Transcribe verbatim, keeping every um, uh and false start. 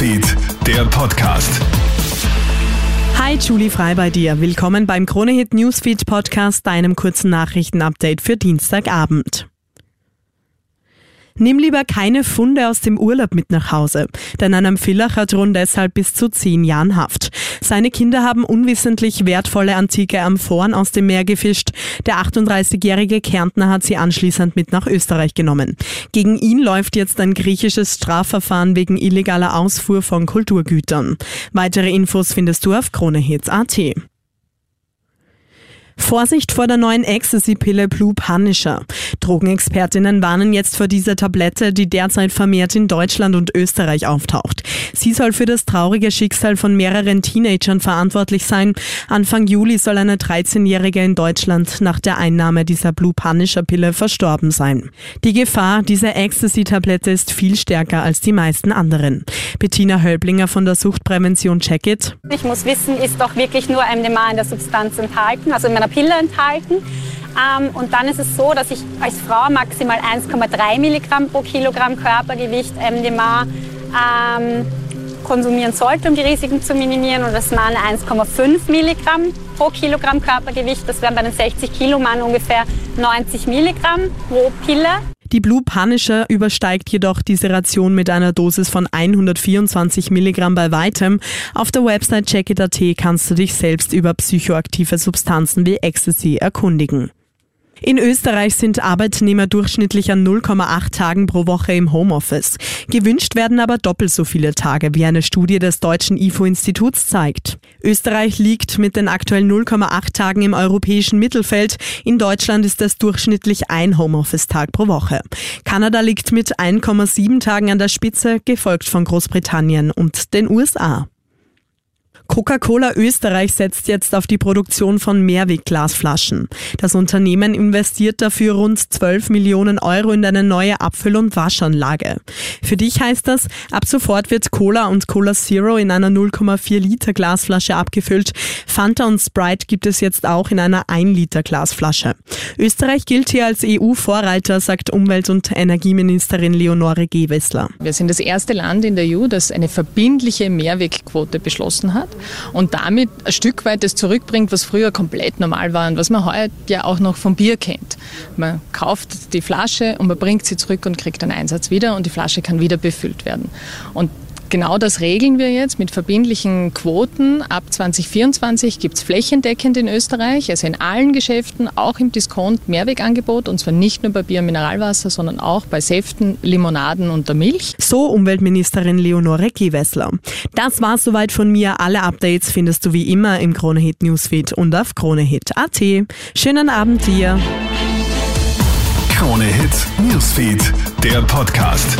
Newsfeed, der Podcast. Hi, Julie Frei bei dir. Willkommen beim KroneHit Newsfeed Podcast, deinem kurzen Nachrichtenupdate für Dienstagabend. Nimm lieber keine Funde aus dem Urlaub mit nach Hause, denn einem Villacher drohen deshalb bis zu zehn Jahren Haft. Seine Kinder haben unwissentlich wertvolle antike Amphoren aus dem Meer gefischt. Der achtunddreißigjährige Kärntner hat sie anschließend mit nach Österreich genommen. Gegen ihn läuft jetzt ein griechisches Strafverfahren wegen illegaler Ausfuhr von Kulturgütern. Weitere Infos findest du auf kronehits punkt at. Vorsicht vor der neuen Ecstasy-Pille Blue Punisher. Drogenexpertinnen warnen jetzt vor dieser Tablette, die derzeit vermehrt in Deutschland und Österreich auftaucht. Sie soll für das traurige Schicksal von mehreren Teenagern verantwortlich sein. Anfang Juli soll eine dreizehnjährige in Deutschland nach der Einnahme dieser Blue Punisher-Pille verstorben sein. Die Gefahr dieser Ecstasy-Tablette ist viel stärker als die meisten anderen. Bettina Höblinger von der Suchtprävention Checkit. Ich muss wissen, ist doch wirklich nur eine der Substanz enthalten, also in meiner Pille enthalten. Ähm, und dann ist es so, dass ich als Frau maximal eins Komma drei Milligramm pro Kilogramm Körpergewicht M D M A ähm, konsumieren sollte, um die Risiken zu minimieren. Und als Mann eins Komma fünf Milligramm pro Kilogramm Körpergewicht. Das wären bei einem sechzig Kilo Mann ungefähr neunzig Milligramm pro Pille. Die Blue Punisher übersteigt jedoch diese Ration mit einer Dosis von hundertvierundzwanzig Milligramm bei weitem. Auf der Website Checkit punkt at kannst du dich selbst über psychoaktive Substanzen wie Ecstasy erkundigen. In Österreich sind Arbeitnehmer durchschnittlich an null Komma acht Tagen pro Woche im Homeoffice. Gewünscht werden aber doppelt so viele Tage, wie eine Studie des deutschen I F O-Instituts zeigt. Österreich liegt mit den aktuell null Komma acht Tagen im europäischen Mittelfeld. In Deutschland ist das durchschnittlich ein Homeoffice-Tag pro Woche. Kanada liegt mit eins Komma sieben Tagen an der Spitze, gefolgt von Großbritannien und den U S A. Coca-Cola Österreich setzt jetzt auf die Produktion von Mehrwegglasflaschen. Das Unternehmen investiert dafür rund zwölf Millionen Euro in eine neue Abfüll- und Waschanlage. Für dich heißt das, ab sofort wird Cola und Cola Zero in einer null Komma vier Liter Glasflasche abgefüllt. Fanta und Sprite gibt es jetzt auch in einer ein Liter Glasflasche. Österreich gilt hier als E U-Vorreiter, sagt Umwelt- und Energieministerin Leonore Gewessler. Wir sind das erste Land in der E U, das eine verbindliche Mehrwegquote beschlossen hat. Und damit ein Stück weit das zurückbringt, was früher komplett normal war und was man heute ja auch noch vom Bier kennt. Man kauft die Flasche und man bringt sie zurück und kriegt einen Einsatz wieder und die Flasche kann wieder befüllt werden. Und genau das regeln wir jetzt mit verbindlichen Quoten. Ab zwanzig vierundzwanzig gibt es flächendeckend in Österreich, also in allen Geschäften, auch im Discount Mehrwegangebot, und zwar nicht nur bei Bier und Mineralwasser, sondern auch bei Säften, Limonaden und der Milch. So Umweltministerin Leonore Gewessler. Das war's soweit von mir. Alle Updates findest du wie immer im KroneHit Newsfeed und auf kronehit punkt at. Schönen Abend dir. KroneHit Newsfeed, der Podcast.